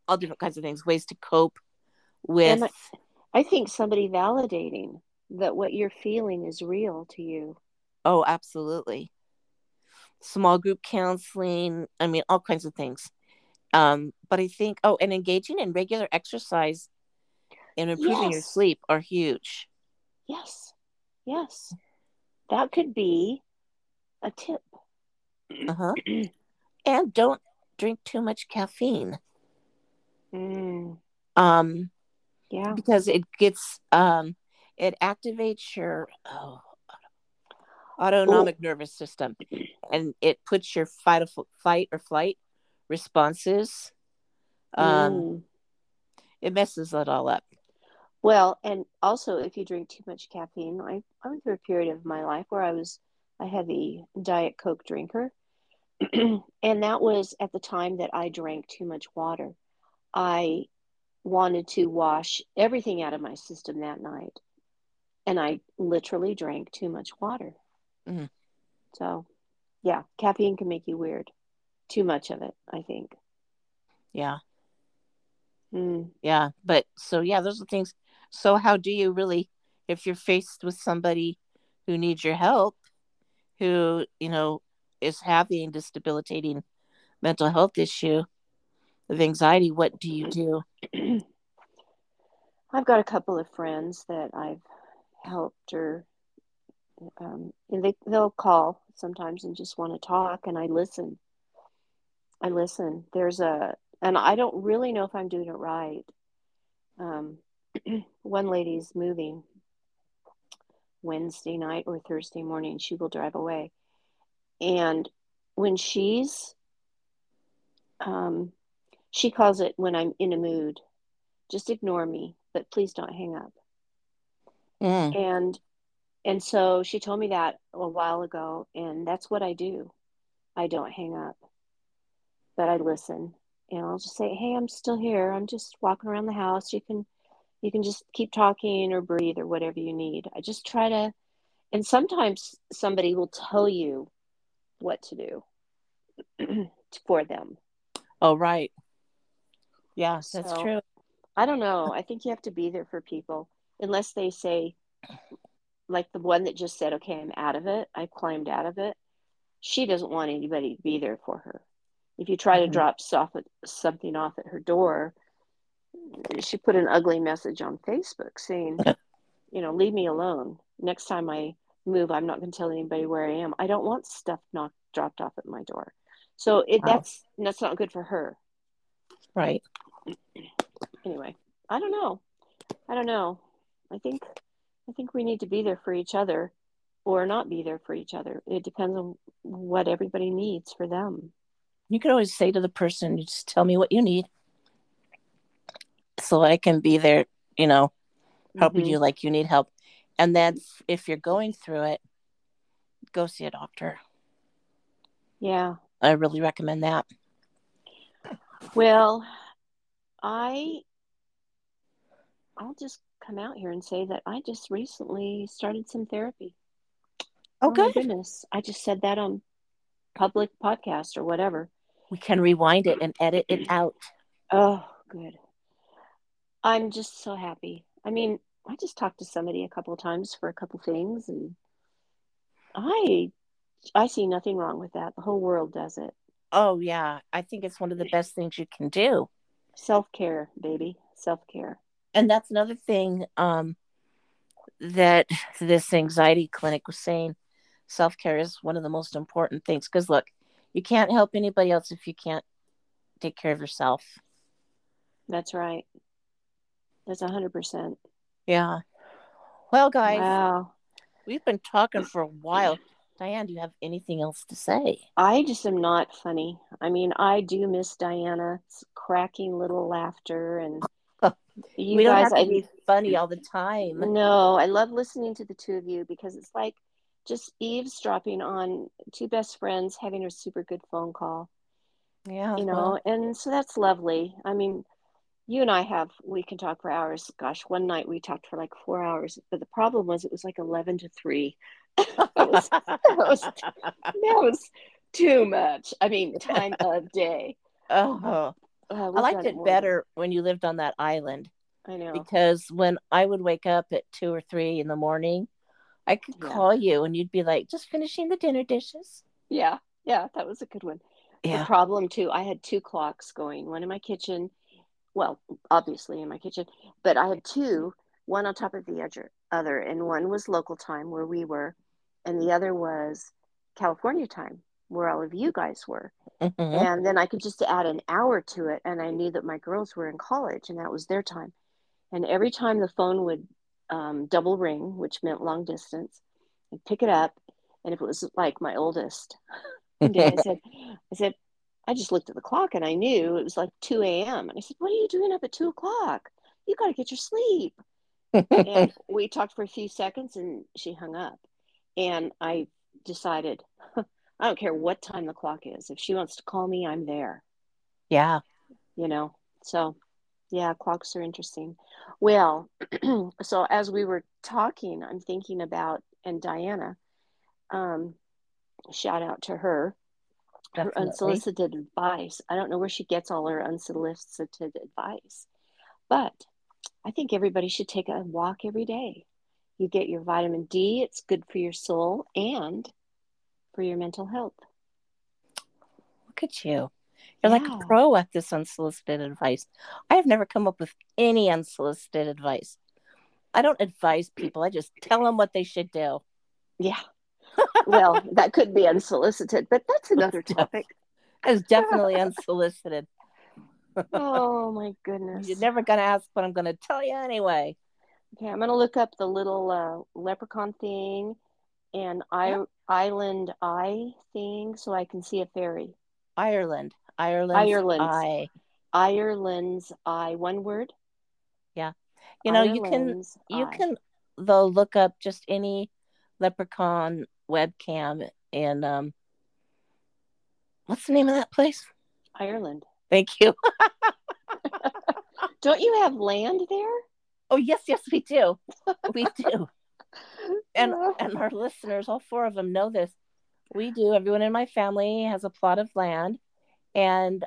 all different kinds of things, ways to cope with. And I think somebody validating that what you're feeling is real to you. Oh, absolutely. Small group counseling. I mean, all kinds of things. But I think, and engaging in regular exercise and improving your sleep are huge. Yes. Yes. That could be a tip. And don't drink too much caffeine. Yeah. Because it gets, it activates your autonomic nervous system, and it puts your fight or flight responses. It messes it all up. Well, and also if you drink too much caffeine, I went through a period of my life where I was a heavy Diet Coke drinker. And that was at the time that I drank too much water. I wanted to wash everything out of my system that night. And I literally drank too much water. So, yeah, caffeine can make you weird. Too much of it, I think. Yeah. Yeah. But so, yeah, those are things. So how do you really, if you're faced with somebody who needs your help, who, you know, is having this debilitating mental health issue of anxiety, what do you do? I've got a couple of friends that I've helped, or and they'll call sometimes and just want to talk, and I listen. There's and I don't really know if I'm doing it right. One lady's moving Wednesday night or Thursday morning. She will drive away. And when she's, she calls it when I'm in a mood, just ignore me, but please don't hang up. And so she told me that a while ago, and that's what I do. I don't hang up, but I listen, and I'll just say, hey, I'm still here. I'm just walking around the house. You can just keep talking or breathe or whatever you need. I just try to, and sometimes somebody will tell you what to do for them. Oh, right. Yeah, that's true. I don't know. I think you have to be there for people unless they say, like the one that just said, okay, I'm out of it. I've climbed out of it. She doesn't want anybody to be there for her. If you try to drop something off at her door, she put an ugly message on Facebook saying, you know, leave me alone. Next time I move, I'm not going to tell anybody where I am. I don't want stuff dropped off at my door. So that's not good for her. Right. Anyway, I don't know. I think we need to be there for each other or not be there for each other. It depends on what everybody needs for them. You can always say to the person, just tell me what you need so I can be there, you know, helping you like you need help. And then if you're going through it, go see a doctor. Yeah. I really recommend that. Well, I'll just come out here and say that I just recently started some therapy. Oh, good. My goodness. I just said that on public podcast or whatever. We can rewind it and edit it out. Oh, good. I'm just so happy. I mean, I just talked to somebody a couple of times for a couple things, and I see nothing wrong with that. The whole world does it. Oh, yeah. I think it's one of the best things you can do. Self-care, baby. Self-care. And that's another thing that this anxiety clinic was saying. Self-care is one of the most important things. Because, look, you can't help anybody else if you can't take care of yourself. That's right. That's 100%. Yeah. Well, guys, wow. We've been talking for a while. Diane, do you have anything else to say? I just am not funny. I mean, I do miss Diana's cracking little laughter, and we don't have to be funny all the time. No, I love listening to the two of you, because it's like just eavesdropping on two best friends having a super good phone call. Yeah, you know, and so that's lovely. I mean, you and I we can talk for hours. Gosh, one night we talked for like 4 hours, but the problem was it was like 11 to 3. That was too much. I mean, time of day. Oh, I liked it better when you lived on that island. I know, because when I would wake up at 2 or 3 in the morning, I could call you and you'd be like, just finishing the dinner dishes. Yeah, that was a good one. Yeah. The problem too, I had 2 clocks going, one in my kitchen. Well, obviously in my kitchen, but I had 2, one on top of the other, and one was local time where we were, and the other was California time where all of you guys were. Mm-hmm. And then I could just add an hour to it, and I knew that my girls were in college and that was their time. And every time the phone would double ring, which meant long distance, I'd pick it up, and if it was like my oldest, I said, I just looked at the clock and I knew it was like 2 a.m. And I said, what are you doing up at 2 o'clock? You got to get your sleep. And we talked for a few seconds and she hung up. And I decided, I don't care what time the clock is. If she wants to call me, I'm there. Yeah. You know, so yeah, clocks are interesting. Well, so as we were talking, I'm thinking about, and Diana, shout out to her. Definitely. Her unsolicited advice. I don't know where she gets all her unsolicited advice, but I think everybody should take a walk every day. You get your vitamin D. It's good for your soul and for your mental health. Look at you. You're like a pro at this unsolicited advice. I have never come up with any unsolicited advice. I don't advise people. I just tell them what they should do. Yeah. Well, that could be unsolicited, but that's another topic. That's definitely unsolicited. Oh, my goodness. You're never going to ask what I'm going to tell you anyway. Okay, I'm going to look up the little leprechaun thing and Island Eye thing so I can see a fairy. Ireland's Eye. Ireland's Eye. One word? Yeah. You know, you can look up just any leprechaun webcam in what's the name of that place? Ireland. Thank you. Don't you have land there? Oh yes, we do. We do. and our listeners, all 4 of them know this. We do. Everyone in my family has a plot of land, and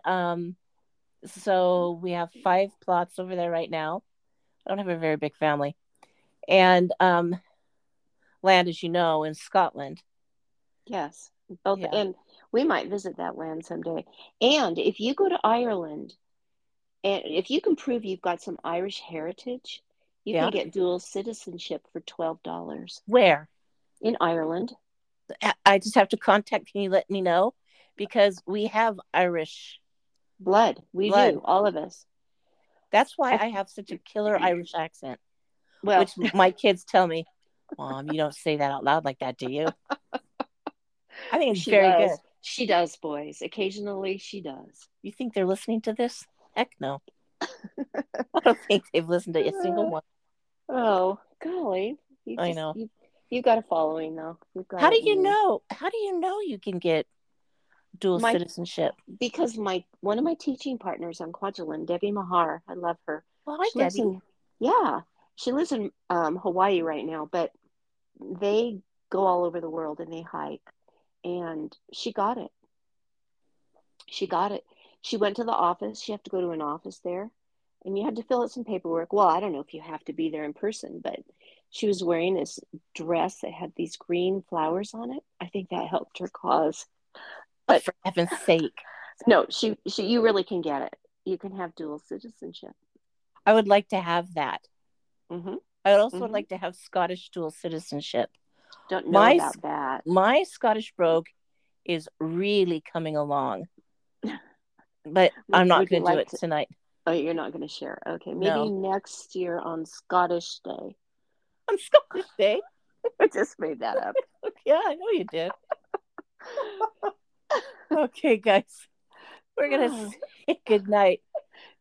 so we have 5 plots over there right now. I don't have a very big family, and land, as you know, in Scotland. Yes. Both, yeah. And we might visit that land someday. And if you go to Ireland, and if you can prove you've got some Irish heritage, you can get dual citizenship for $12. Where? In Ireland. I just have to contact. Can you let me know? Because we have Irish blood. We do, all of us. That's why I have such a killer Irish accent. Well, which my kids tell me, Mom, you don't say that out loud like that, do you? I think it's very good. She does, boys. Occasionally, she does. You think they're listening to this? Heck no. I don't think they've listened to a single one. Oh, golly. I know. You've got a following, though. How do you know you can get dual citizenship? Because one of my teaching partners on Kwajalein, Debbie Mahar, I love her. Well, hi, Debbie. She lives in Hawaii right now, but they go all over the world and they hike. And she got it. She went to the office. She had to go to an office there. and you had to fill out some paperwork. Well, I don't know if you have to be there in person, but she was wearing this dress that had these green flowers on it. I think that helped her cause. But for heaven's sake. No, she you really can get it. You can have dual citizenship. I would like to have that. Mm-hmm. I would also like to have Scottish dual citizenship. Don't know about that. My Scottish brogue is really coming along. But I'm not going to do it tonight. Oh, you're not going to share. Okay, maybe next year on Scottish Day. On Scottish Day? I just made that up. Yeah, I know you did. Okay, guys. We're going to say goodnight.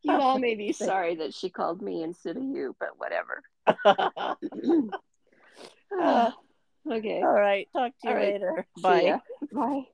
You all may be sorry that she called me instead of you, but whatever. Okay. All right. Talk to you later. Bye. Bye.